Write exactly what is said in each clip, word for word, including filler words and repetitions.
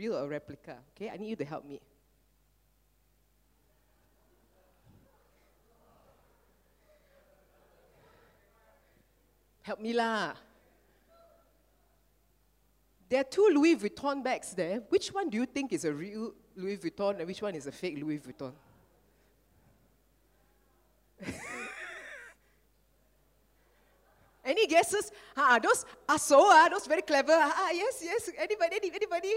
real or replica? Okay, I need you to help me. Help me lah. There are two Louis Vuitton bags there. Which one do you think is a real Louis Vuitton and which one is a fake Louis Vuitton? Any guesses? Ah, those are so, ah, those very clever. Ah, yes, yes. Anybody, anybody?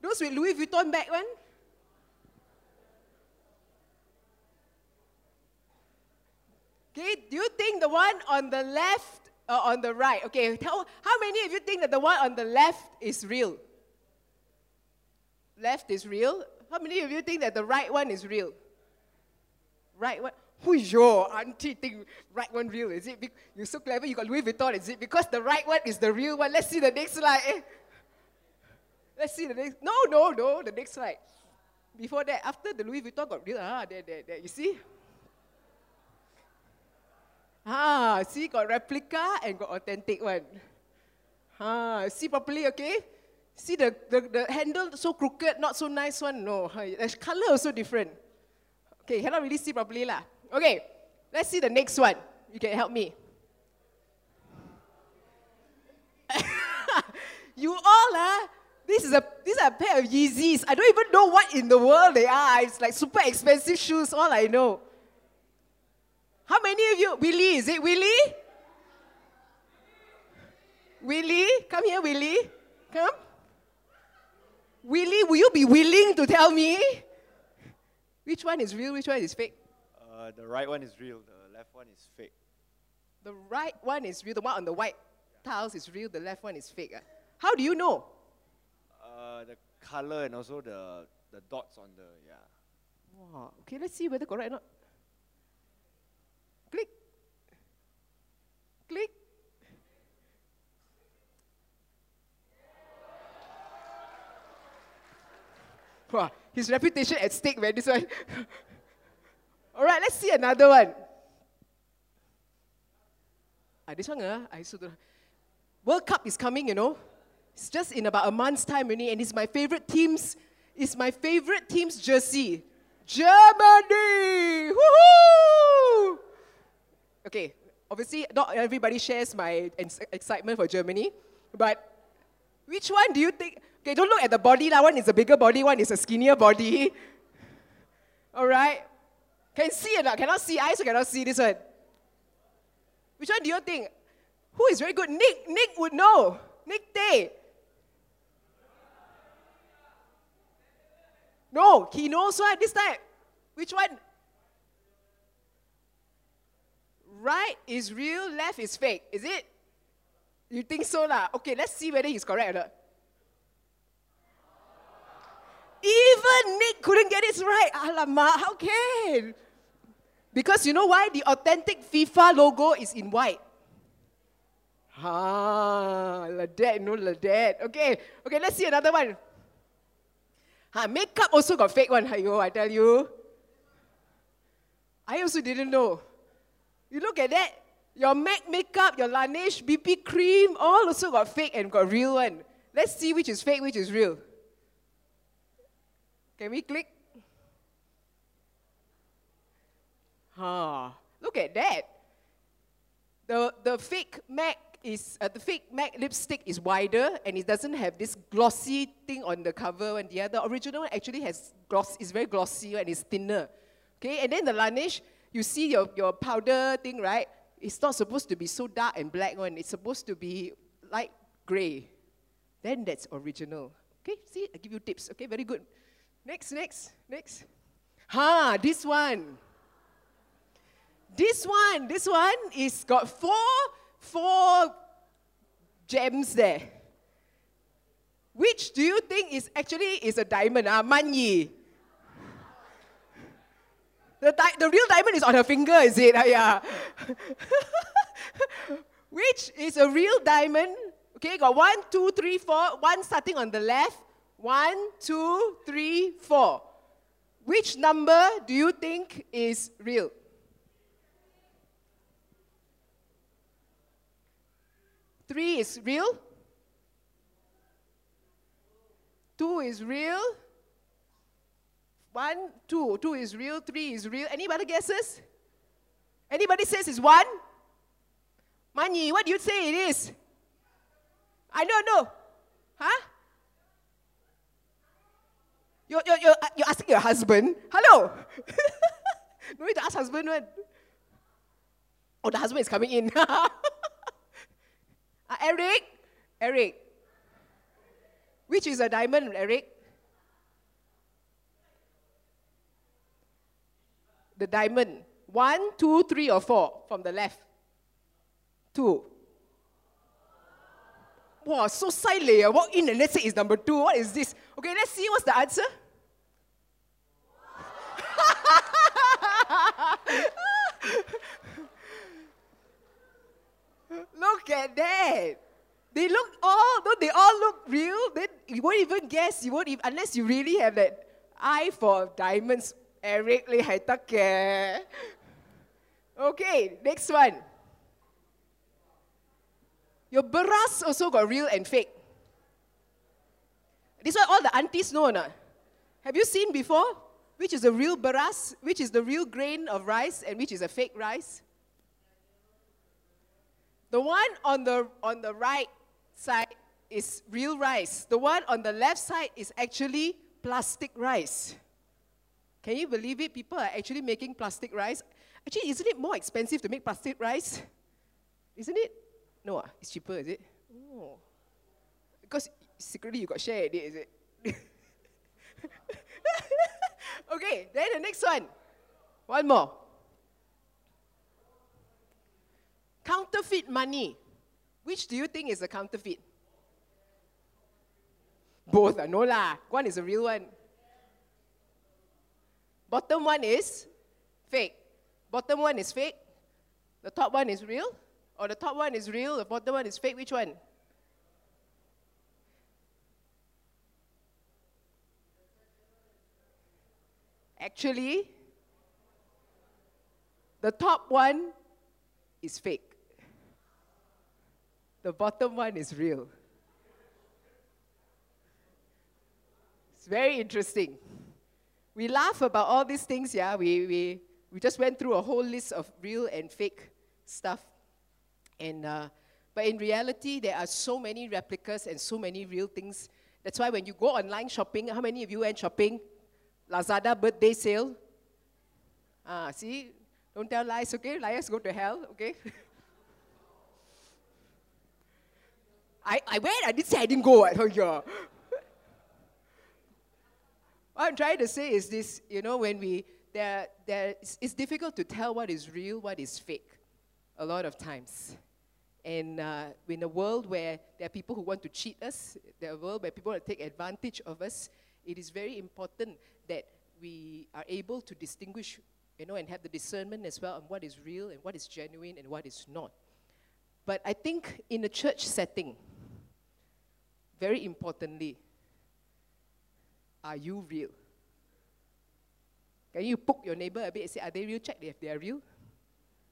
Those with Louis Vuitton bag one? Okay, do you think the one on the left or on the right? Okay, tell, how many of you think that the one on the left is real? Left is real? How many of you think that the right one is real? Right one? Who is your auntie think right one real? Is it? You're so clever, you got Louis Vuitton, is it? Because the right one is the real one. Let's see the next slide. Eh? Let's see the next. No, no, no, the next slide. Before that, after the Louis Vuitton got real, ah, there, there, there, you see? Ah, see, got replica and got authentic one. Ah, see properly, okay? See the, the, the handle so crooked, not so nice one? No, the color also different. Okay, you cannot really see properly lah. Okay, let's see the next one. You can help me. You all ah, this is a, these are a pair of Yeezys. I don't even know what in the world they are. It's like super expensive shoes, all I know. How many of you? Willie, is it Willie? Willie, come here, Willie. Come. Willie, will you be willing to tell me which one is real, which one is fake? Uh, the right one is real, the left one is fake. The right one is real, the one on the white tiles is real, the left one is fake. Uh. How do you know? Uh, the color and also the, the dots on the, yeah. Wow, okay, let's see whether correct or not. Click. Click. Wow, his reputation at stake, man, this one. All right, let's see another one. Ah, this one, uh, I still don't... World Cup is coming, you know. It's just in about a month's time, really, and it's my favorite team's, it's my favorite team's jersey. Germany! Woohoo! Okay, obviously, not everybody shares my excitement for Germany, but which one do you think... Okay, don't look at the body. That one is a bigger body, one is a skinnier body. All right. Can see it now. Cannot see. I also cannot see this one. Which one do you think? Who is very good? Nick. Nick would know. Nick Tay. No, he knows what this time. Which one? Right is real, left is fake. Is it? You think so lah? Okay, let's see whether he's correct or not. Even Nick couldn't get it right. Alamak, how can? Because you know why? The authentic FIFA logo is in white. Ah, like that, no, like that. Okay, okay, let's see another one. Ha, makeup also got fake one, Hayo, I tell you. I also didn't know. You look at that, your MAC makeup, your Laneige B B cream, all also got fake and got real one. Let's see which is fake, which is real. Can we click? Huh. Look at that. The the fake MAC is uh, the fake MAC lipstick is wider and it doesn't have this glossy thing on the cover. And the other original one actually has gloss. It's very glossy and it's thinner. Okay. And then the Laneige, you see your your powder thing, right? It's not supposed to be so dark and black one. It's supposed to be light grey. Then that's original. Okay. See, I give you tips. Okay. Very good. Next, next, next. Ha, this one. This one, this one is got four, four gems there. Which do you think is actually is a diamond? Ah, Manyi. The, di the real diamond is on her finger, is it? Ah, yeah. Which is a real diamond? Okay, got one, two, three, four. One starting on the left. One, two, three, four. Which number do you think is real? Three is real? Two is real. One, two. Two is real. Three is real. Anybody guesses? Anybody says it's one? Manji, what do you say it is? I don't know. Huh? You're, you're, you're, you're asking your husband? Hello? No need to ask husband when. Oh, the husband is coming in. uh, Eric? Eric. Which is a diamond, Eric? The diamond. One, two, three, or four from the left. Two. Wow, so silent. I walk in and let's say it's number two. What is this? Okay, let's see what's the answer. Look at that. They look all, don't they all look real? They, you won't even guess. You won't even, unless you really have that eye for diamonds. Eric Lee Haitake. Okay, next one. Your beras also got real and fake. This one all the aunties know or not? Have you seen before? Which is the real beras, which is the real grain of rice, and which is a fake rice? The one on the, on the right side is real rice. The one on the left side is actually plastic rice. Can you believe it? People are actually making plastic rice. Actually, isn't it more expensive to make plastic rice? Isn't it? No, ah, it's cheaper, is it? Oh. Because secretly you got share in it, is it? Okay, then the next one. One more. Counterfeit money. Which do you think is a counterfeit? Both, ah, no lah. One is a real one. Bottom one is fake. Bottom one is fake. The top one is real. Or the top one is real, the bottom one is fake. Which one? Actually, the top one is fake. The bottom one is real. It's very interesting. We laugh about all these things, yeah. We, we, we just went through a whole list of real and fake stuff. And, uh, but in reality, there are so many replicas and so many real things. That's why when you go online shopping, how many of you went shopping? Lazada birthday sale. Ah, see? Don't tell lies, okay? Liars go to hell, okay? I, I went, I didn't say I didn't go. I thought, yeah. What I'm trying to say is this, you know, when we, there, there, it's, it's difficult to tell what is real, what is fake, a lot of times. And uh, in a world where there are people who want to cheat us, there are a world where people want to take advantage of us, it is very important that we are able to distinguish, you know, and have the discernment as well on what is real and what is genuine and what is not. But I think in a church setting, very importantly, are you real? Can you poke your neighbor a bit and say, are they real? Check if they are real.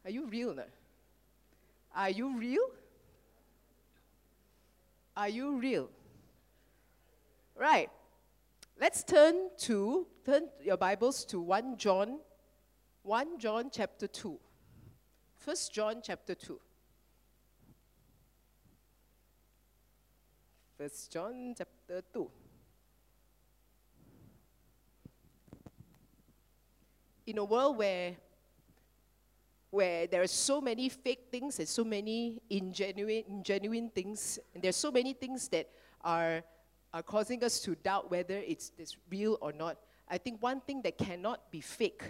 Are you real or not? Are you real? Are you real? Right. Let's turn to, turn your Bibles to First John, First John chapter two. First John chapter two. First John chapter two. In a world where where there are so many fake things and so many ingenuine, ingenuine things, and there's so many things that are, are causing us to doubt whether it's, it's real or not. I think one thing that cannot be fake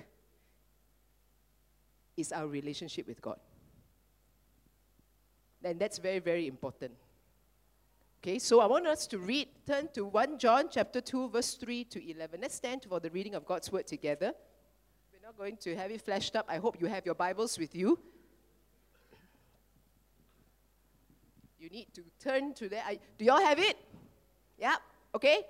is our relationship with God. And that's very, very important. Okay, so I want us to read, turn to First John chapter two, verse three to eleven. Let's stand for the reading of God's word together. Going to have it flashed up. I hope you have your Bibles with you. You need to turn to that. Do you all have it? Yeah? Okay.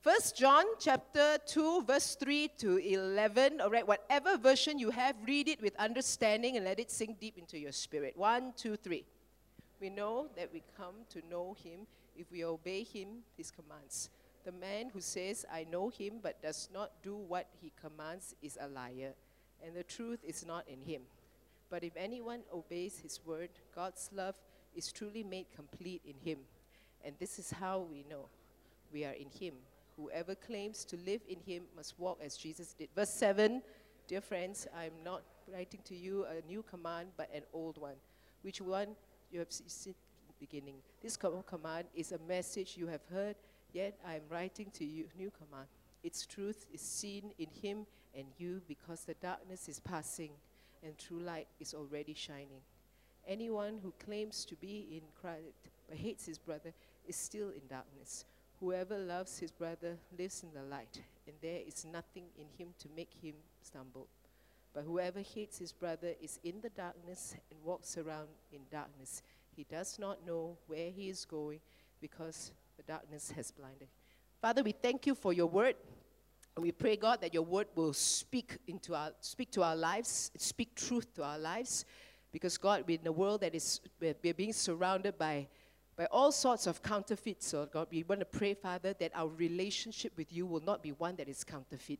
First John chapter two, verse three to eleven. All right, whatever version you have, read it with understanding and let it sink deep into your spirit. One, two, three. We know that we come to know Him if we obey Him, His commands. The man who says, I know him, but does not do what he commands is a liar, and the truth is not in him. But if anyone obeys his word, God's love is truly made complete in him. And this is how we know we are in him. Whoever claims to live in him must walk as Jesus did. Verse seven, dear friends, I am not writing to you a new command, but an old one, which one you have seen in the beginning. This command is a message you have heard, yet I am writing to you a new command. Its truth is seen in him and you, because the darkness is passing and true light is already shining. Anyone who claims to be in Christ but hates his brother is still in darkness. Whoever loves his brother lives in the light, and there is nothing in him to make him stumble. But whoever hates his brother is in the darkness and walks around in darkness. He does not know where he is going, because the darkness has blinded. Father, we thank you for your word. We pray, God, that your word will speak into our, speak to our lives, speak truth to our lives. Because, God, we're in a world that is, we're being surrounded by, by all sorts of counterfeits. So, God, we want to pray, Father, that our relationship with you will not be one that is counterfeit.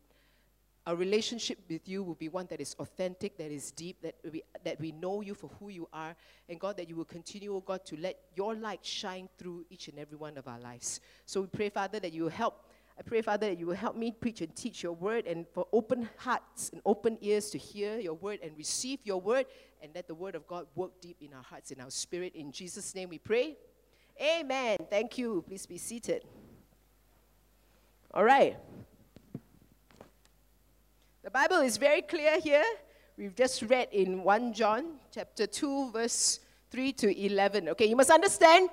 Our relationship with you will be one that is authentic, that is deep, that we, that we know you for who you are. And, God, that you will continue, oh God, to let your light shine through each and every one of our lives. So we pray, Father, that you will help. I pray, Father, that you will help me preach and teach your word, and for open hearts and open ears to hear your word and receive your word, and let the word of God work deep in our hearts and our spirit. In Jesus' name we pray. Amen. Thank you. Please be seated. All right. The Bible is very clear here. We've just read in First John chapter two, verse three to eleven. Okay, you must understand,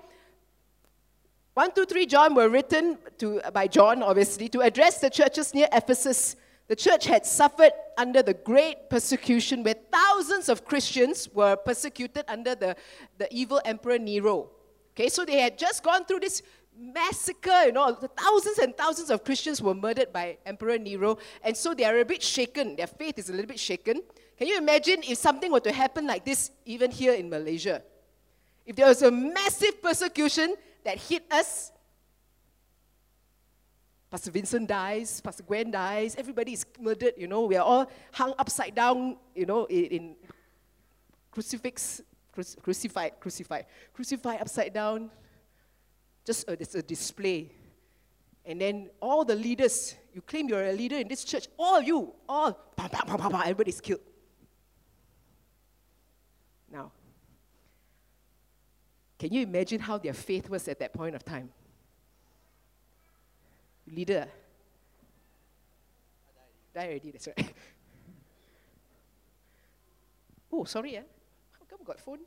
one, two, three John were written to, by John, obviously, to address the churches near Ephesus. The church had suffered under the great persecution, where thousands of Christians were persecuted under the, the evil Emperor Nero. Okay, so they had just gone through this massacre, you know, thousands and thousands of Christians were murdered by Emperor Nero, and so they are a bit shaken. Their faith is a little bit shaken. Can you imagine if something were to happen like this even here in Malaysia? If there was a massive persecution that hit us, Pastor Vincent dies, Pastor Gwen dies, everybody is murdered, you know, we are all hung upside down, you know, in, in crucifix, cruci crucified, crucified, crucified upside down, just a, it's a display. And then all the leaders, you claim you're a leader in this church, all you, all, bah, bah, bah, bah, bah, everybody's killed. Now, can you imagine how their faith was at that point of time? Leader. Die already, that's right. Oh, sorry, eh? How come got phone?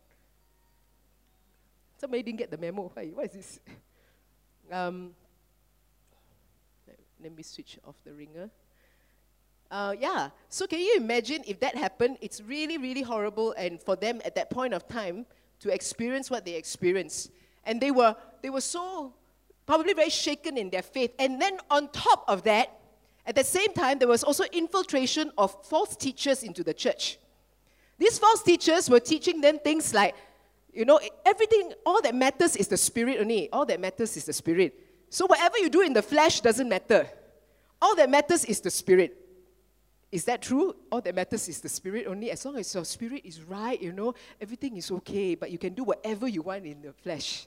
Somebody didn't get the memo. Why, what is this? Um, let me switch off the ringer. Uh, yeah, so can you imagine if that happened? It's really, really horrible, and for them at that point of time, to experience what they experienced. And they were, they were so, probably very shaken in their faith. And then on top of that, at the same time, there was also infiltration of false teachers into the church. These false teachers were teaching them things like, you know, everything, all that matters is the spirit only. All that matters is the spirit. So whatever you do in the flesh doesn't matter. All that matters is the spirit. Is that true? All that matters is the spirit only. As long as your spirit is right, you know, everything is okay, but you can do whatever you want in the flesh.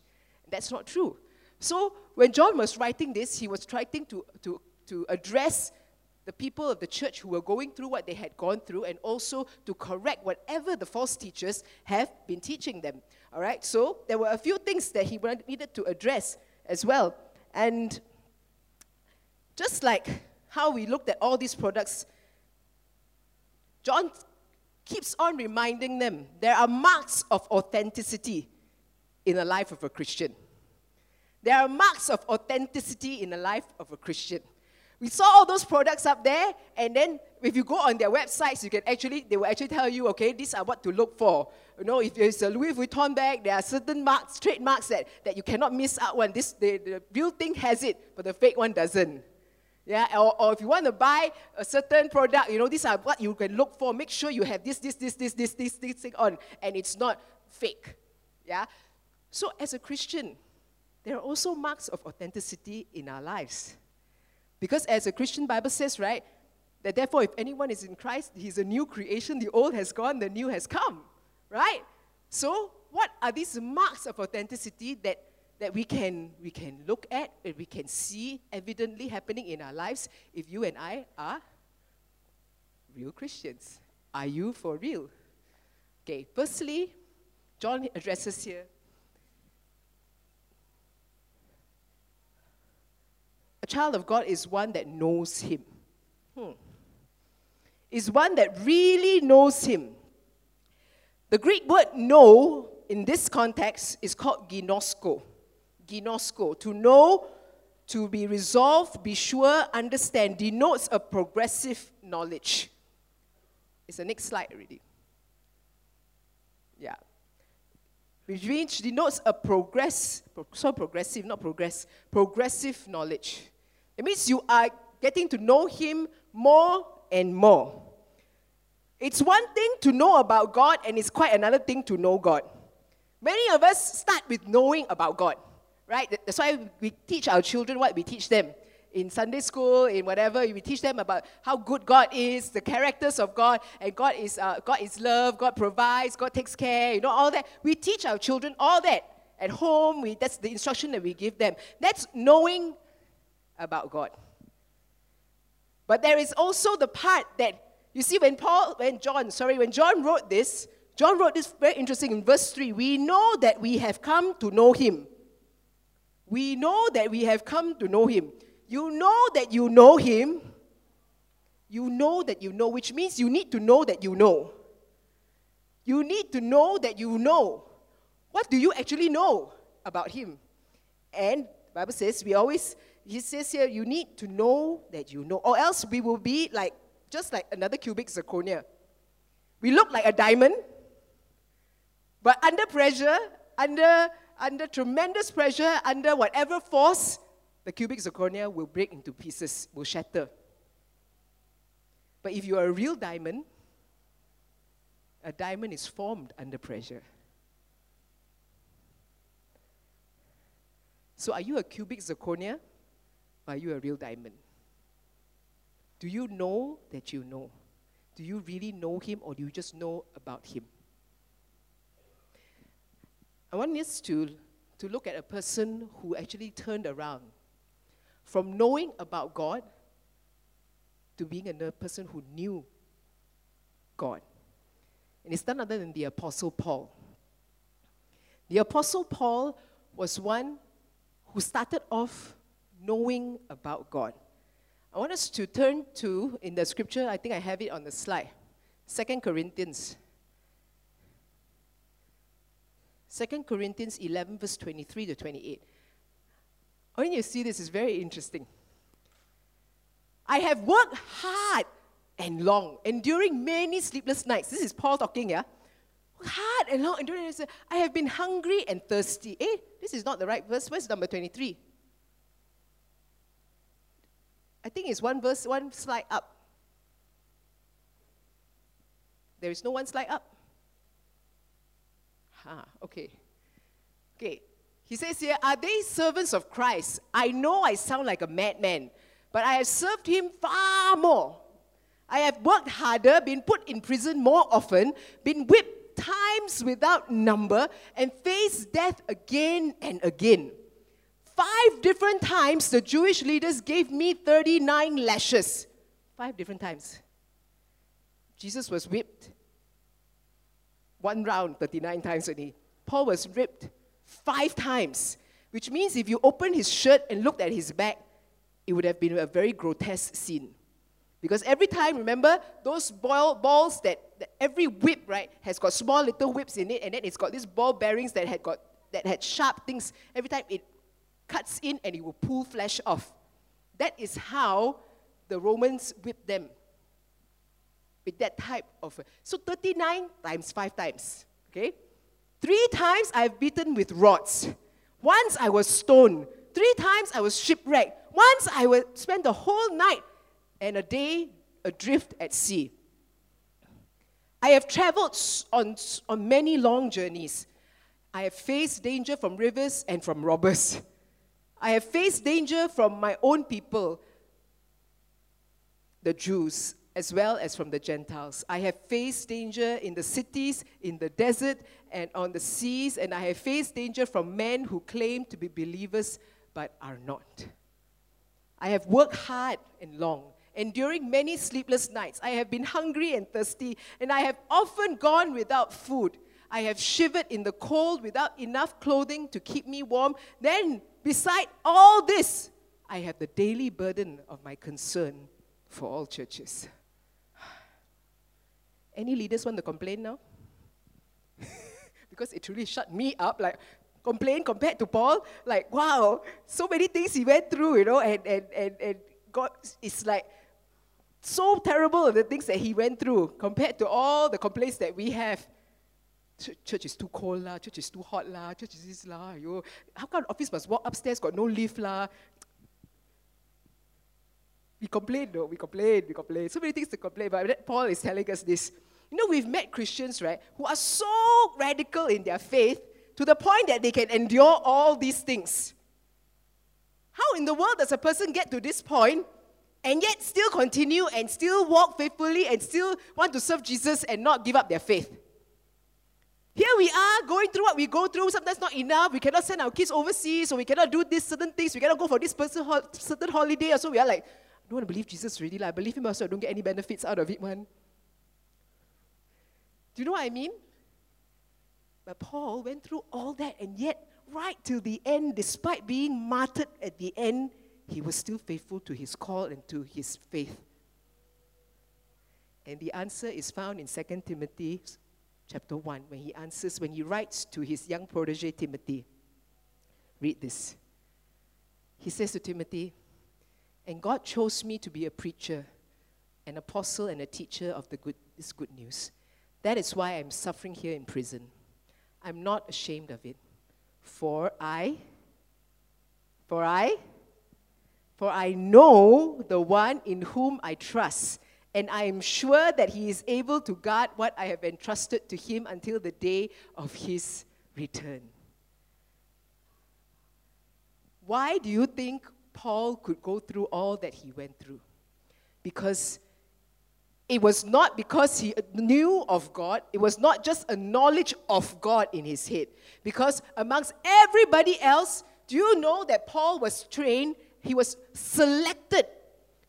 That's not true. So when John was writing this, he was trying to, to, to address the people of the church who were going through what they had gone through, and also to correct whatever the false teachers have been teaching them. All right, so there were a few things that he needed to address as well. And just like how we looked at all these products, John keeps on reminding them there are marks of authenticity in the life of a Christian. There are marks of authenticity in the life of a Christian. We saw all those products up there, and then if you go on their websites, you can actually, they will actually tell you, okay, these are what to look for. You know, if there's a Louis Vuitton bag, there are certain marks, trademarks that, that you cannot miss out on. This, the, the real thing has it, but the fake one doesn't. Yeah, or, or if you want to buy a certain product, you know, these are what you can look for. Make sure you have this, this, this, this, this, this, this thing on, and it's not fake. Yeah? So as a Christian, there are also marks of authenticity in our lives. Because as a Christian Bible says, right, that therefore if anyone is in Christ, he's a new creation, the old has gone, the new has come, right? So what are these marks of authenticity that, that we can, we can look at, that we can see evidently happening in our lives if you and I are real Christians? Are you for real? Okay, firstly, John addresses here a child of God is one that knows him. Hmm. Is one that really knows him. The Greek word know in this context is called ginosko. Ginosko, to know, to be resolved, be sure, understand, denotes a progressive knowledge. It's the next slide already. Yeah. Which denotes a progress, so progressive, not progress, progressive knowledge. It means you are getting to know him more and more. It's one thing to know about God, and it's quite another thing to know God. Many of us start with knowing about God, right? That's why we teach our children what we teach them. In Sunday school, in whatever, we teach them about how good God is, the characters of God, and God is uh, God is love, God provides, God takes care, you know, all that. We teach our children all that. At home, we, that's the instruction that we give them. That's knowing about God. But there is also the part that, you see, when Paul, when John, sorry, when John wrote this, John wrote this very interesting in verse three, we know that we have come to know him. We know that we have come to know him. You know that you know him. You know that you know, which means you need to know that you know. You need to know that you know. What do you actually know about him? And the Bible says, we always, he says here, you need to know that you know, or else we will be like, just like another cubic zirconia. We look like a diamond, but under pressure, under, under tremendous pressure, under whatever force, the cubic zirconia will break into pieces, will shatter. But if you are a real diamond, a diamond is formed under pressure. So are you a cubic zirconia, or are you a real diamond? Do you know that you know? Do you really know him, or do you just know about him? I want us to, to look at a person who actually turned around from knowing about God to being a person who knew God. And it's none other than the Apostle Paul. The Apostle Paul was one who started off knowing about God. I want us to turn to, in the scripture, I think I have it on the slide, Second Corinthians. Second Corinthians eleven, verse twenty-three to twenty-eight. I want you to see this, is very interesting. I have worked hard and long, enduring many sleepless nights. This is Paul talking, yeah? Hard and long, enduring many sleepless nights. I have been hungry and thirsty. Eh, this is not the right verse. Where's number twenty-three? I think it's one verse, one slide up. There is no one slide up. Ah, okay. Okay. He says here, are they servants of Christ? I know I sound like a madman, but I have served him far more. I have worked harder, been put in prison more often, been whipped times without number, and faced death again and again. Five different times the Jewish leaders gave me thirty-nine lashes. Five different times. Jesus was whipped. One round, thirty-nine times only. Paul was ripped five times, which means if you opened his shirt and looked at his back, it would have been a very grotesque scene. Because every time, remember, those ball, balls that, that every whip, right, has got small little whips in it, and then it's got these ball bearings that had got that had sharp things. Every time it cuts in and it will pull flesh off. That is how the Romans whipped them. With that type of, so thirty-nine times five times, okay? Three times I've beaten with rods. Once I was stoned. Three times I was shipwrecked. Once I was spent the whole night and a day adrift at sea. I have traveled on, on many long journeys. I have faced danger from rivers and from robbers. I have faced danger from my own people. the Jews as well as from the Gentiles. I have faced danger in the cities, in the desert, and on the seas, and I have faced danger from men who claim to be believers but are not. I have worked hard and long, enduring many sleepless nights. I have been hungry and thirsty, and I have often gone without food. I have shivered in the cold without enough clothing to keep me warm. Then, beside all this, I have the daily burden of my concern for all churches. Any leaders want to complain now? Because it really shut me up, like, complain compared to Paul? Like, wow, so many things he went through, you know, and, and, and, and God is like, so terrible, the things that he went through compared to all the complaints that we have. Church is too cold lah, church is too hot lah, church is this lah, yo. How come office must walk upstairs, got no lift lah? We complain though, we complain, we complain. So many things to complain, but Paul is telling us this. You know, we've met Christians, right, who are so radical in their faith to the point that they can endure all these things. How in the world does a person get to this point and yet still continue and still walk faithfully and still want to serve Jesus and not give up their faith? Here we are going through what we go through, sometimes not enough. We cannot send our kids overseas, so we cannot do these certain things. We cannot go for this person ho- certain holiday. So we are like, I don't want to believe Jesus really. Like, I believe him also, I don't get any benefits out of it, man. Do you know what I mean? But Paul went through all that, and yet, right till the end, despite being martyred at the end, he was still faithful to his call and to his faith. And the answer is found in Second Timothy chapter one, when he answers, when he writes to his young protege, Timothy. Read this. He says to Timothy, and God chose me to be a preacher, an apostle, and a teacher of the good, this good news. That is why I'm suffering here in prison. I'm not ashamed of it. For I, for I, for I know the one in whom I trust, and I am sure that he is able to guard what I have entrusted to him until the day of his return. Why do you think Paul could go through all that he went through? Because it was not because he knew of God. It was not just a knowledge of God in his head. Because amongst everybody else, do you know that Paul was trained? He was selected.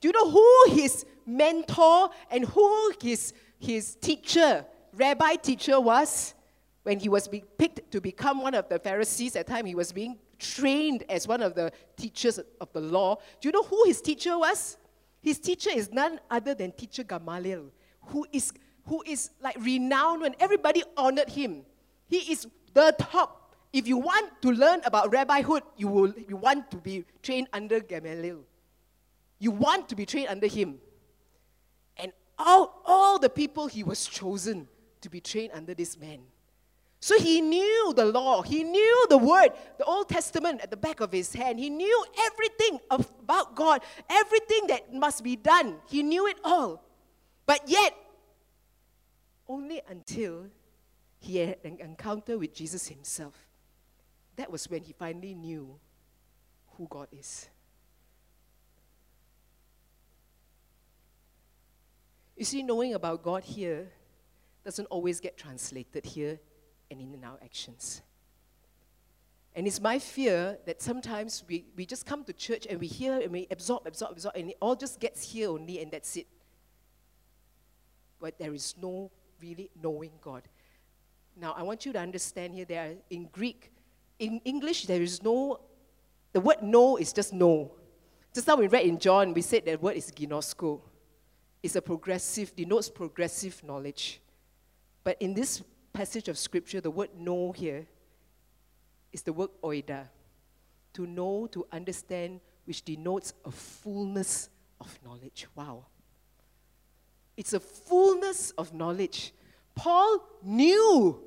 Do you know who his mentor and who his, his teacher, rabbi teacher was? When he was being picked to become one of the Pharisees at the time, he was being trained as one of the teachers of the law. Do you know who his teacher was? His teacher is none other than teacher Gamaliel, who is, who is like renowned when everybody honored him. He is the top. If you want to learn about rabbihood, you will you want to be trained under Gamaliel. You want to be trained under him. And all, all the people, he was chosen to be trained under this man. So he knew the law. He knew the word, the Old Testament at the back of his hand. He knew everything of, about God, everything that must be done. He knew it all. But yet, only until he had an encounter with Jesus himself. That was when he finally knew who God is. You see, knowing about God here doesn't always get translated here and in our actions. And it's my fear that sometimes we, we just come to church and we hear and we absorb, absorb, absorb, and it all just gets here only and that's it. But there is no really knowing God. Now, I want you to understand here, there are, in Greek, in English, there is no, the word know is just know. Just now we read in John, we said that word is ginosko. It's a progressive, denotes progressive knowledge. But in this passage of scripture, the word know here is the word oida, to know, to understand, which denotes a fullness of knowledge. Wow. It's a fullness of knowledge. Paul knew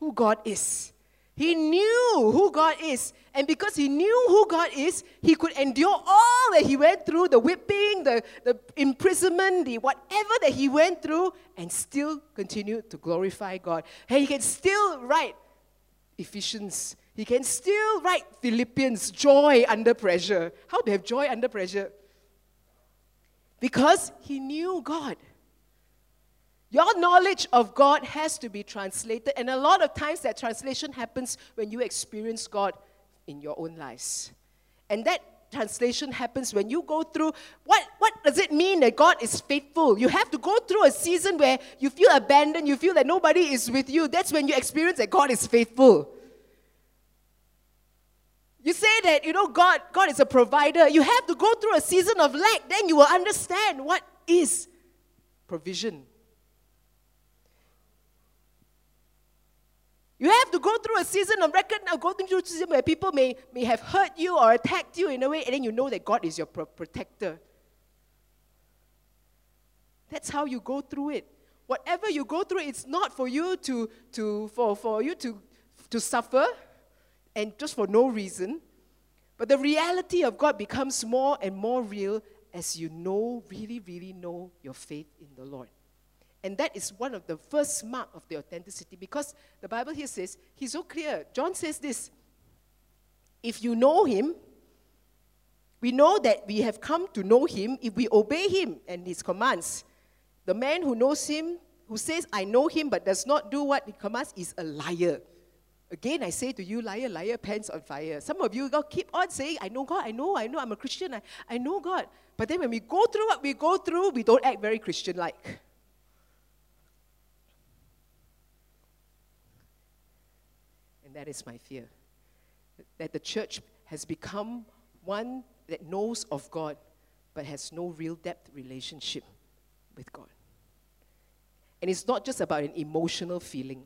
who God is. He knew who God is. And because he knew who God is, he could endure all that he went through, the whipping, the, the imprisonment, the whatever that he went through, and still continue to glorify God. And he can still write Ephesians. He can still write Philippians, joy under pressure. How to have joy under pressure? because he knew God. Your knowledge of God has to be translated, and a lot of times that translation happens when you experience God in your own lives. And that translation happens when you go through, what, what does it mean that God is faithful? You have to go through a season where you feel abandoned, you feel that nobody is with you. That's when you experience that God is faithful. You say that, you know, God, God is a provider. You have to go through a season of lack. Then you will understand what is provision. You have to go through a season of record now, go through a season where people may, may have hurt you or attacked you in a way, and then you know that God is your pro- protector. That's how you go through it. Whatever you go through, it's not for you to, to for, for you to, to suffer, and just for no reason. But the reality of God becomes more and more real as you know, really, really know your faith in the Lord. And that is one of the first mark of the authenticity, because the Bible here says, he's so clear. John says this, if you know him, we know that we have come to know him if we obey him and his commands. The man who knows him, who says, I know him, but does not do what he commands, is a liar. Again, I say to you, liar, liar, pants on fire. Some of you keep on saying, I know God, I know, I know, I'm a Christian, I, I know God. But then when we go through what we go through, we don't act very Christian-like. And that is my fear, that the church has become one that knows of God, but has no real depth relationship with God. And it's not just about an emotional feeling.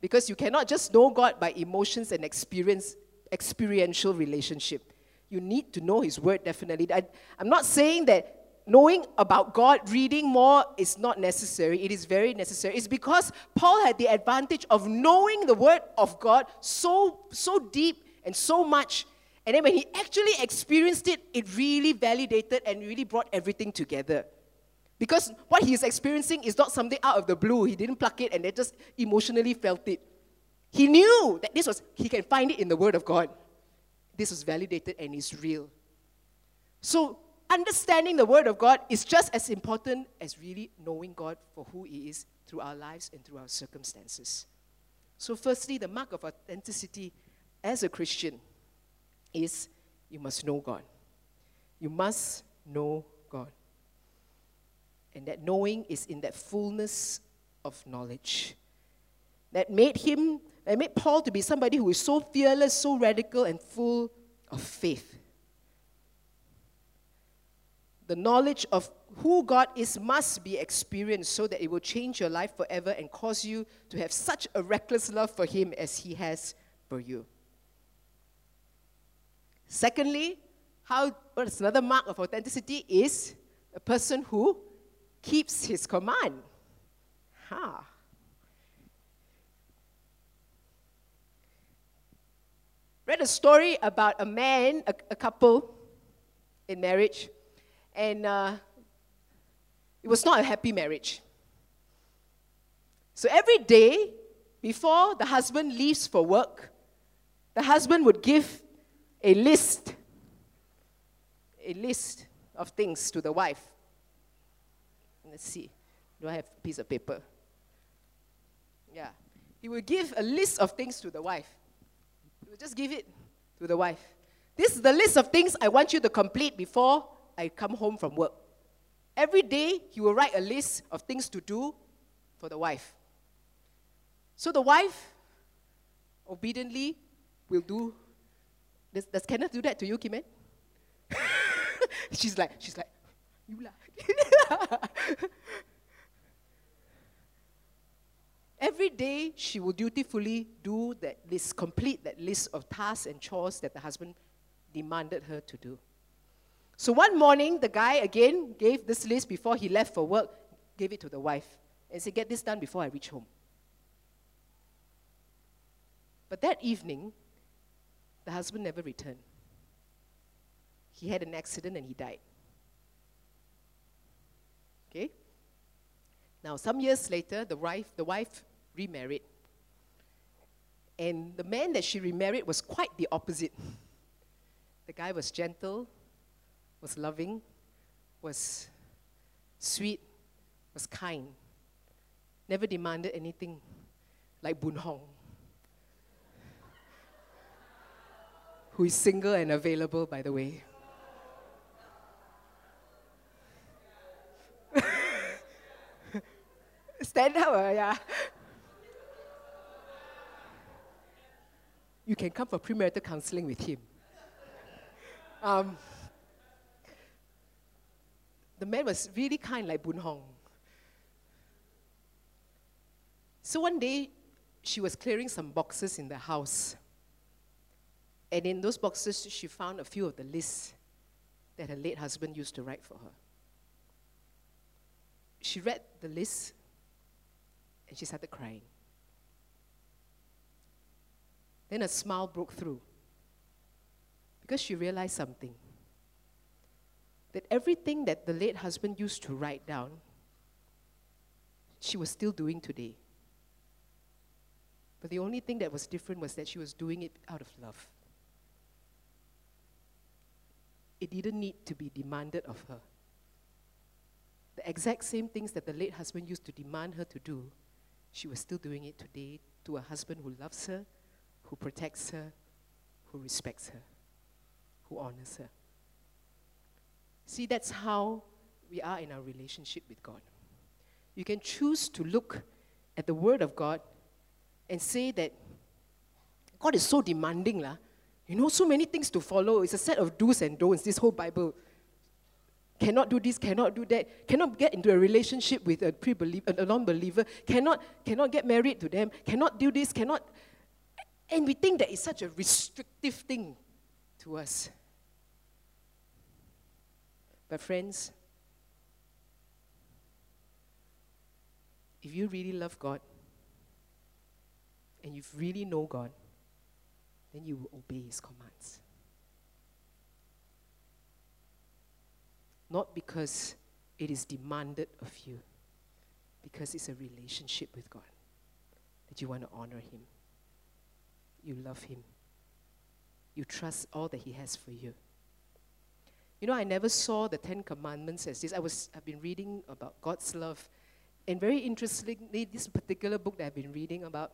Because you cannot just know God by emotions and experience, experiential relationship. You need to know his word, definitely. I, I'm not saying that knowing about God, reading more, is not necessary. It is very necessary. It's because Paul had the advantage of knowing the word of God so, so deep and so much. And then when he actually experienced it, it really validated and really brought everything together. Because what he is experiencing is not something out of the blue. He didn't pluck it and they just emotionally felt it. He knew that this was, he can find it in the Word of God. This was validated and is real. So understanding the Word of God is just as important as really knowing God for who he is through our lives and through our circumstances. So firstly, the mark of authenticity as a Christian is you must know God. You must know God. And that knowing is in that fullness of knowledge. That made him, that made Paul to be somebody who is so fearless, so radical, and full of faith. The knowledge of who God is must be experienced so that it will change your life forever and cause you to have such a reckless love for him as he has for you. Secondly, how, what's another mark of authenticity is a person who keeps his command. Ha. Read a story about a man, a, a couple in marriage, and uh, it was not a happy marriage. So every day before the husband leaves for work, the husband would give a list, a list of things to the wife. Let's see. Do I have a piece of paper? Yeah. He would give a list of things to the wife. He would just give it to the wife. This is the list of things I want you to complete before I come home from work. Every day, he will write a list of things to do for the wife. So the wife obediently will do. Does, does Kenneth do that to you, Kimen? she's like, she's like, you lah. Every day she will dutifully do that list, complete that list of tasks and chores that the husband demanded her to do. So one morning, the guy again gave this list before he left for work, gave it to the wife, and said, get this done before I reach home. But that evening, the husband never returned. He had an accident and he died. Okay. Now, some years later, the wife, the wife remarried. And the man that she remarried was quite the opposite. The guy was gentle, was loving, was sweet, was kind, never demanded anything like Boon Hong, who is single and available, by the way. Stand up, uh, yeah. You can come for premarital counseling with him. Um, the man was really kind like Boon Hong. So one day, she was clearing some boxes in the house. And in those boxes, she found a few of the lists that her late husband used to write for her. She read the list, and she started crying. Then a smile broke through because she realized something, that everything that the late husband used to write down, she was still doing today. But the only thing that was different was that she was doing it out of love. It didn't need to be demanded of her. The exact same things that the late husband used to demand her to do, she was still doing it today to a husband who loves her, who protects her, who respects her, who honors her. See, that's how we are in our relationship with God. You can choose to look at the Word of God and say that God is so demanding, lah. You know, so many things to follow. It's a set of do's and don'ts, this whole Bible. Cannot do this, cannot do that, cannot get into a relationship with a pre-believer, a non-believer, cannot, cannot get married to them, cannot do this, cannot. And we think that it's such a restrictive thing to us. But friends, if you really love God, and you really know God, then you will obey His commands. Not because it is demanded of you, because it's a relationship with God that you want to honor Him. You love Him. You trust all that He has for you. You know, I never saw the Ten Commandments as this. I was, I've been reading about God's love. And very interestingly, this particular book that I've been reading about,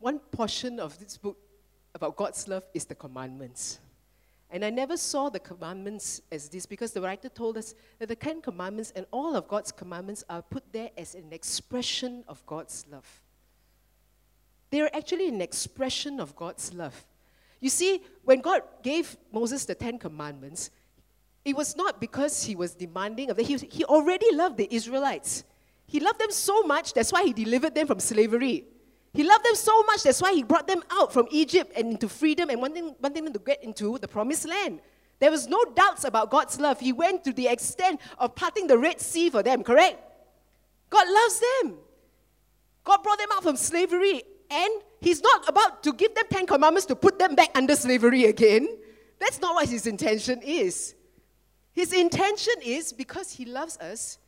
one portion of this book about God's love is the commandments. And I never saw the commandments as this, because the writer told us that the Ten Commandments and all of God's commandments are put there as an expression of God's love. They are actually an expression of God's love. You see, when God gave Moses the Ten Commandments, it was not because He was demanding of them. He, he already loved the Israelites. He loved them so much, that's why He delivered them from slavery. He loved them so much, that's why He brought them out from Egypt and into freedom and wanting, wanting them to get into the promised land. There was no doubts about God's love. He went to the extent of parting the Red Sea for them, correct? God loves them. God brought them out from slavery, and He's not about to give them Ten Commandments to put them back under slavery again. That's not what His intention is. His intention is, because He loves us,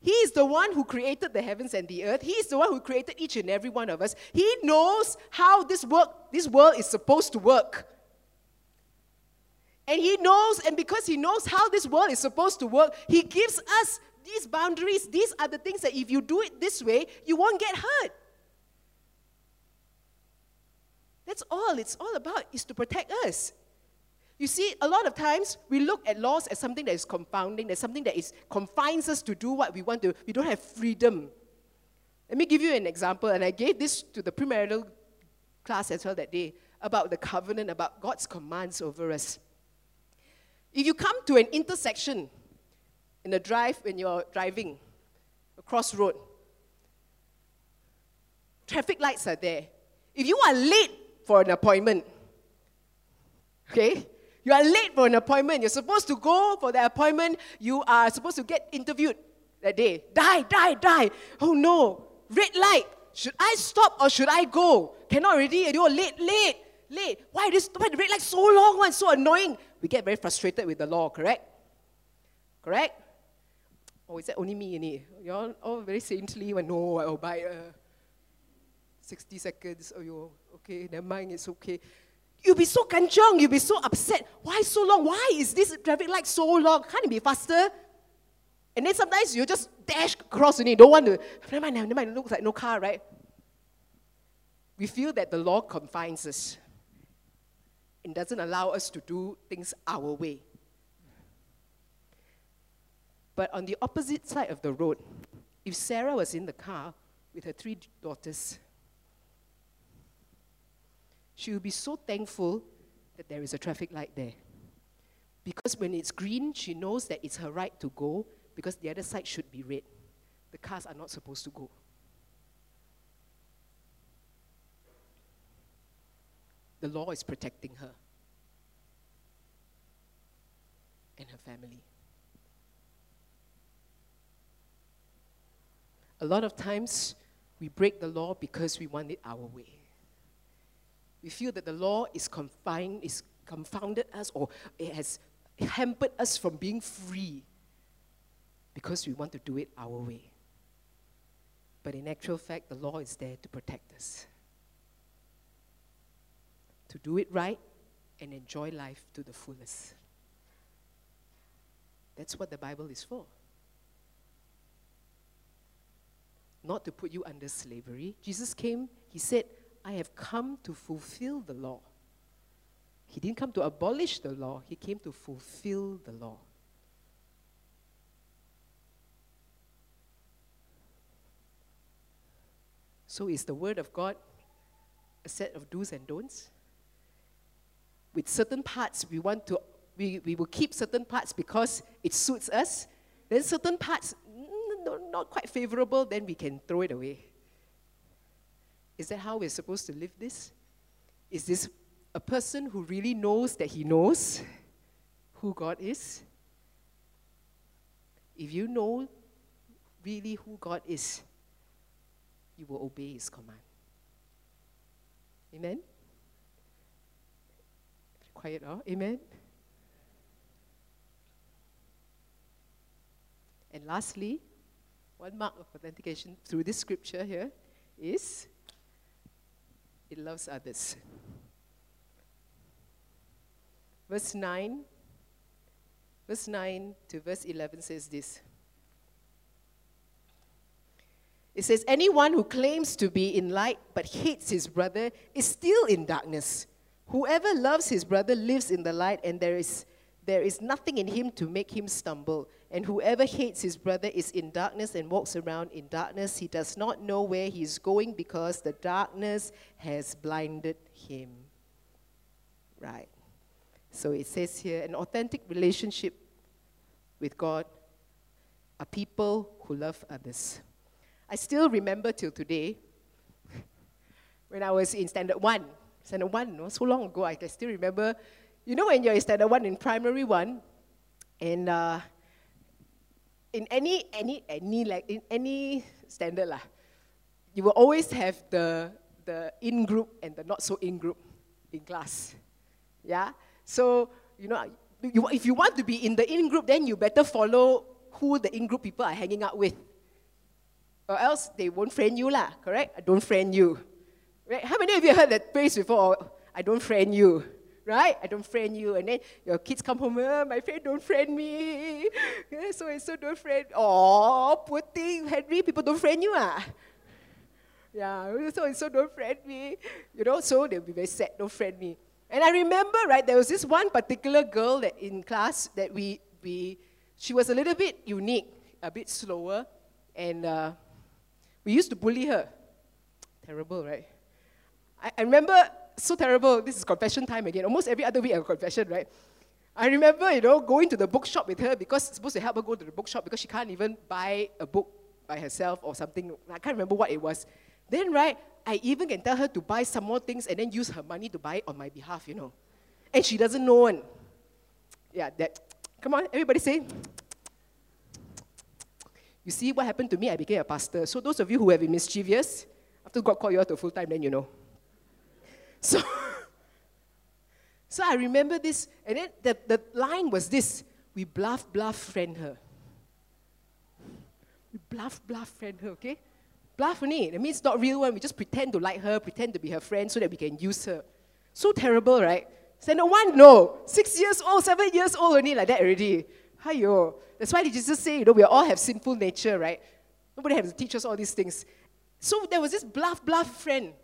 He is the one who created the heavens and the earth. He is the one who created each and every one of us. He knows how this work, this world is supposed to work. And He knows, and because He knows how this world is supposed to work, He gives us these boundaries. These are the things that if you do it this way, you won't get hurt. That's all it's all about, is to protect us. You see, a lot of times, we look at laws as something that is confounding, as something that is, confines us to do what we want to. We don't have freedom. Let me give you an example, and I gave this to the premarital class as well that day, about the covenant, about God's commands over us. If you come to an intersection in a drive, when you're driving, a crossroad, traffic lights are there. If you are late for an appointment, okay? You are late for an appointment. You're supposed to go for the appointment. You are supposed to get interviewed that day. Die, die, die. Oh no. Red light. Should I stop or should I go? Cannot already. You're late, late, late. Why this? Why the red light so long? Why it's so annoying? We get very frustrated with the law, correct? Correct? Or is that only me, innit? You're all very saintly. Well, no, I'll buy uh, sixty seconds. Oh, you okay? Never mind. It's okay. You'll be so kanjong, you'll be so upset. Why so long? Why is this traffic light so long? Can't it be faster? And then sometimes you just dash across and you don't want to, never mind, never mind, it looks like no car, right? We feel that the law confines us. It doesn't allow us to do things our way. But on the opposite side of the road, if Sarah was in the car with her three daughters, she will be so thankful that there is a traffic light there. Because when it's green, she knows that it's her right to go because the other side should be red. The cars are not supposed to go. The law is protecting her and her family. A lot of times, we break the law because we want it our way. We feel that the law is confined, is confounded us, or it has hampered us from being free because we want to do it our way. But in actual fact, the law is there to protect us, to do it right and enjoy life to the fullest. That's what the Bible is for. Not to put you under slavery. Jesus came, he said, I have come to fulfill the law. He didn't come to abolish the law, he came to fulfill the law. So is the Word of God a set of do's and don'ts? With certain parts, we want to, we, we will keep certain parts because it suits us. Then certain parts, not quite favorable, then we can throw it away. Is that how we're supposed to live this? Is this a person who really knows that he knows who God is? If you know really who God is, you will obey His command. Amen? Quiet, oh? Amen? And lastly, one mark of authentication through this scripture here is it loves others. Verse nine, verse nine to verse eleven says this. It says, anyone who claims to be in light but hates his brother is still in darkness. Whoever loves his brother lives in the light, and there is There is nothing in him to make him stumble. And whoever hates his brother is in darkness and walks around in darkness. He does not know where he is going because the darkness has blinded him. Right. So it says here, an authentic relationship with God are people who love others. I still remember till today, when I was in Standard one. Standard one, no, so long ago, I can still remember. You know when you're in standard one, in primary one, and uh, in any any any like in any standard lah, you will always have the the in group and the not so in group in class, yeah. So you know, you, if you want to be in the in group, then you better follow who the in group people are hanging out with, or else they won't friend you lah. Correct? I don't friend you. Right? How many of you heard that phrase before? I don't friend you. Right? I don't friend you. And then your kids come home, oh, my friend don't friend me. So and so don't friend. Oh, poor thing, Henry, people don't friend you. Ah. Yeah, so and so don't friend me. You know, so they'll be very sad, don't friend me. And I remember, right, there was this one particular girl that in class that we, we she was a little bit unique, a bit slower. And uh, we used to bully her. Terrible, right? I, I remember... So terrible, this is confession time again. Almost every other week I have a confession, right? I remember, you know, going to the bookshop with her because it's supposed to help her go to the bookshop because she can't even buy a book by herself or something. I can't remember what it was. Then, right, I even can tell her to buy some more things and then use her money to buy it on my behalf, you know. And she doesn't know one. Yeah, that. Come on, everybody say. You see what happened to me? I became a pastor. So those of you who have been mischievous, after God called you out to full-time, then you know. So, so I remember this, and then the, the line was this, we bluff, bluff, friend her. We bluff, bluff, friend her, okay? Bluff only, that means not real one, we just pretend to like her, pretend to be her friend so that we can use her. So terrible, right? Standard one, no. Six years old, seven years old, only like that already. Hi-yo. That's why Jesus said, you know, we all have sinful nature, right? Nobody has to teach us all these things. So there was this bluff, bluff friend.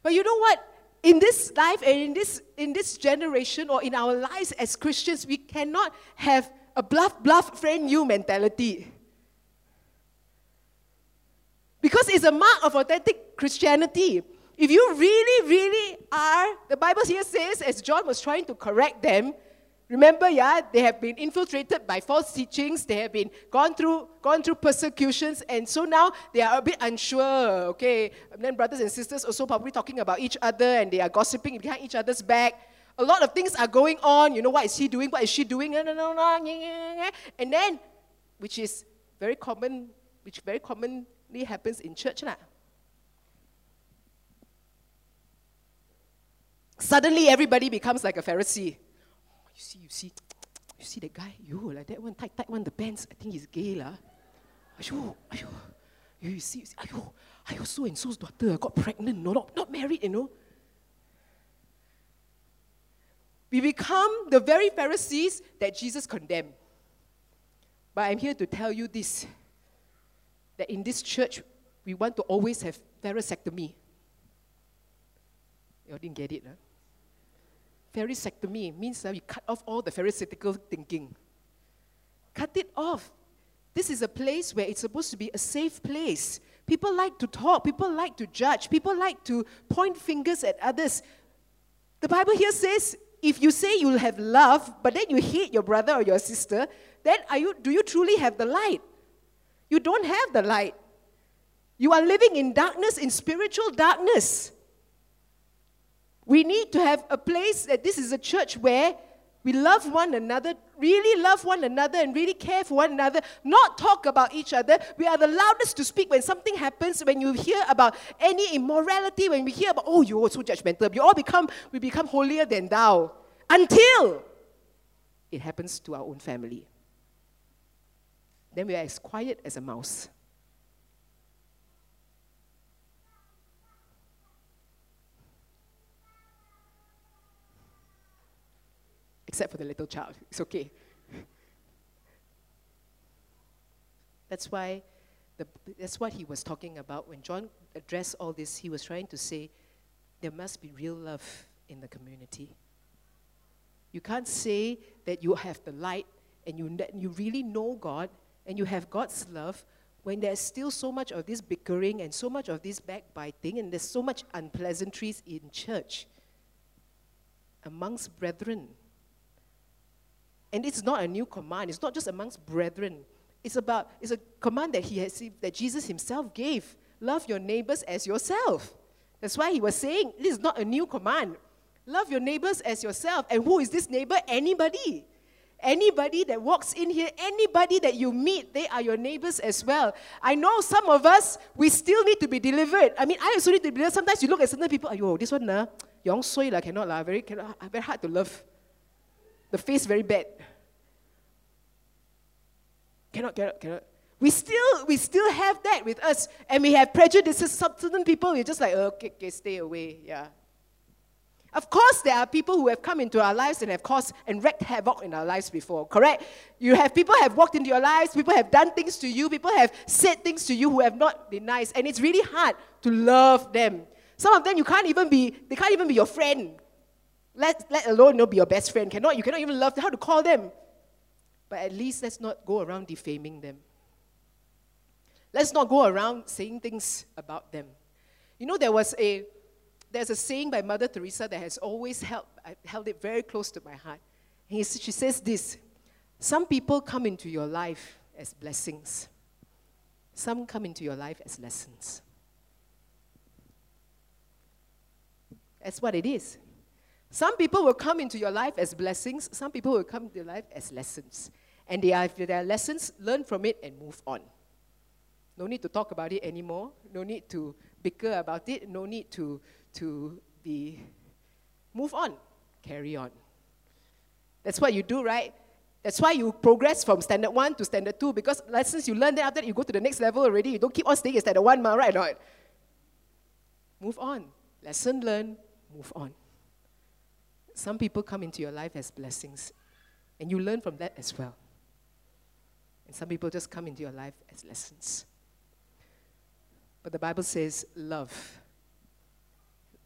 But you know what? In this life and in this, in this generation or in our lives as Christians, we cannot have a bluff, bluff, friend you mentality. Because it's a mark of authentic Christianity. If you really, really are, the Bible here says, as John was trying to correct them, remember, yeah, they have been infiltrated by false teachings, they have been gone through, gone through persecutions, and so now they are a bit unsure, okay? And then brothers and sisters also probably talking about each other, and they are gossiping behind each other's back. A lot of things are going on. You know, what is he doing? What is she doing? And then, which is very common, which very commonly happens in church. Nah. Suddenly, everybody becomes like a Pharisee. Oh, you see, you see, you see that guy? Yo, like that one, tight, tight one, the pants. I think he's gay, lah. Ayo, ayo. You see, you see, ayo, ayo, so and so's daughter got pregnant. No, not, not married, you know. We become the very Pharisees that Jesus condemned. But I'm here to tell you this, that in this church, we want to always have pharisectomy. You didn't get it, huh? Pharisectomy means that we cut off all the pharisaical thinking. Cut it off. This is a place where it's supposed to be a safe place. People like to talk. People like to judge. People like to point fingers at others. The Bible here says, if you say you have love, but then you hate your brother or your sister, then are you, do you truly have the light? You don't have the light. You are living in darkness, in spiritual darkness. We need to have a place that this is a church where we love one another, really love one another and really care for one another, not talk about each other. We are the loudest to speak when something happens, when you hear about any immorality, when we hear about, oh, you're so judgmental. You all become, we become holier than thou. Until it happens to our own family. Then we are as quiet as a mouse. Except for the little child. It's okay. That's why, the, that's what he was talking about. When John addressed all this, he was trying to say, there must be real love in the community. You can't say that you have the light and you, you really know God and you have God's love when there's still so much of this bickering and so much of this backbiting and there's so much unpleasantries in church amongst brethren. And it's not a new command. It's not just amongst brethren. It's about, it's a command that he has, that Jesus himself gave. Love your neighbors as yourself. That's why he was saying, this is not a new command. Love your neighbors as yourself. And who is this neighbor? Anybody. Anybody that walks in here, anybody that you meet, they are your neighbors as well. I know some of us, we still need to be delivered. I mean, I also need to be delivered. Sometimes you look at certain people, oh, this one, nah, yong sui lah, cannot lah, very, cannot, very hard to love. The face very bad. Cannot, cannot, cannot. We still, we still have that with us, and we have prejudices. Certain people, we're just like, oh, okay, okay, stay away, yeah. Of course, there are people who have come into our lives and have caused and wreaked havoc in our lives before, correct? You have people have walked into your lives, people have done things to you, people have said things to you who have not been nice, and it's really hard to love them. Some of them, you can't even be, they can't even be your friend. Let, let alone not be your best friend. Cannot, you cannot even love them. How to call them? But at least let's not go around defaming them. Let's not go around saying things about them. You know, there was a, there's a saying by Mother Teresa that has always held, I held it very close to my heart. He, she says this, some people come into your life as blessings. Some come into your life as lessons. That's what it is. Some people will come into your life as blessings. Some people will come into your life as lessons. And they are, if there are lessons, learn from it and move on. No need to talk about it anymore. No need to bicker about it. No need to, to be... Move on. Carry on. That's what you do, right? That's why you progress from standard one to standard two because lessons you learn, then after that you go to the next level already. You don't keep on staying at standard one, right? Move on. Lesson learned. Move on. Some people come into your life as blessings, and you learn from that as well. And some people just come into your life as lessons. But the Bible says love.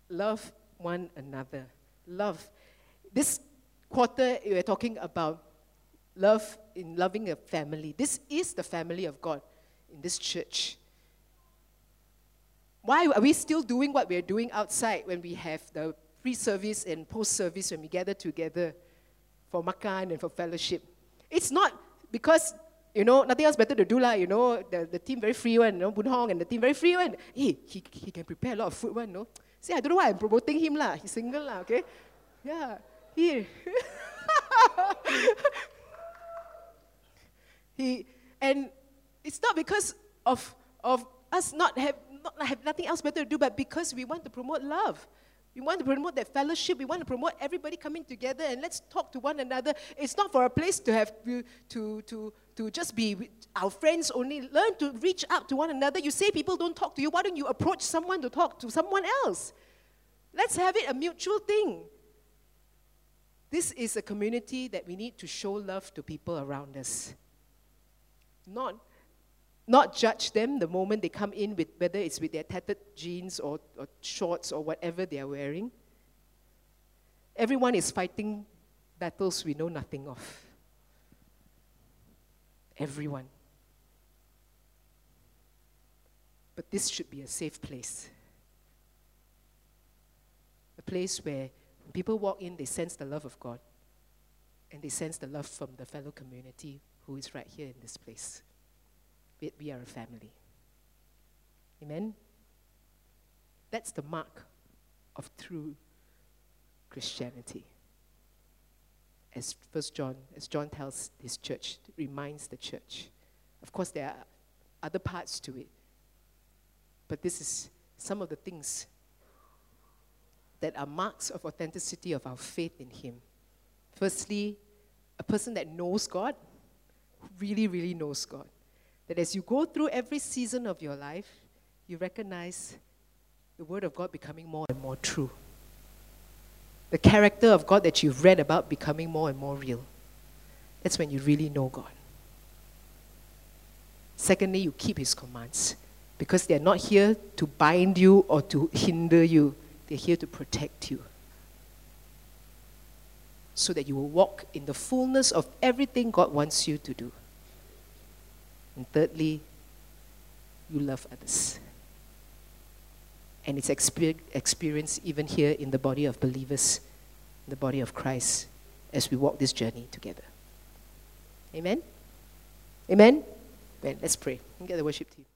Love one another. Love. This quarter, we're talking about love in loving a family. This is the family of God in this church. Why are we still doing what we're doing outside when we have the pre-service and post-service, when we gather together for makan and for fellowship? It's not because, you know, nothing else better to do lah, you know, the, the team very free one, you know, Boon Hong and the team very free one. Hey, he, he can prepare a lot of food one, no? See, I don't know why I'm promoting him lah, he's single lah, okay? Yeah, here. He, and it's not because of, of us not have, not have nothing else better to do, but because we want to promote love. We want to promote that fellowship. We want to promote everybody coming together and let's talk to one another. It's not for a place to have to, to, to just be with our friends only. Learn to reach out to one another. You say people don't talk to you. Why don't you approach someone to talk to someone else? Let's have it a mutual thing. This is a community that we need to show love to people around us. Not, not judge them the moment they come in, with whether it's with their tattered jeans or, or shorts or whatever they are wearing. Everyone is fighting battles we know nothing of. Everyone. But this should be a safe place. A place where when people walk in, they sense the love of God. And they sense the love from the fellow community who is right here in this place. We, we are a family. Amen? That's the mark of true Christianity. As First John, as John tells his church, reminds the church. Of course, there are other parts to it. But this is some of the things that are marks of authenticity of our faith in him. Firstly, a person that knows God, really, really knows God. That as you go through every season of your life, you recognize the Word of God becoming more and more true. The character of God that you've read about becoming more and more real. That's when you really know God. Secondly, you keep His commands because they're not here to bind you or to hinder you. They're here to protect you, so that you will walk in the fullness of everything God wants you to do. And thirdly, you love others. And it's exper- experienced even here in the body of believers, in the body of Christ, as we walk this journey together. Amen? Amen? Well, let's pray. Let's get the worship team.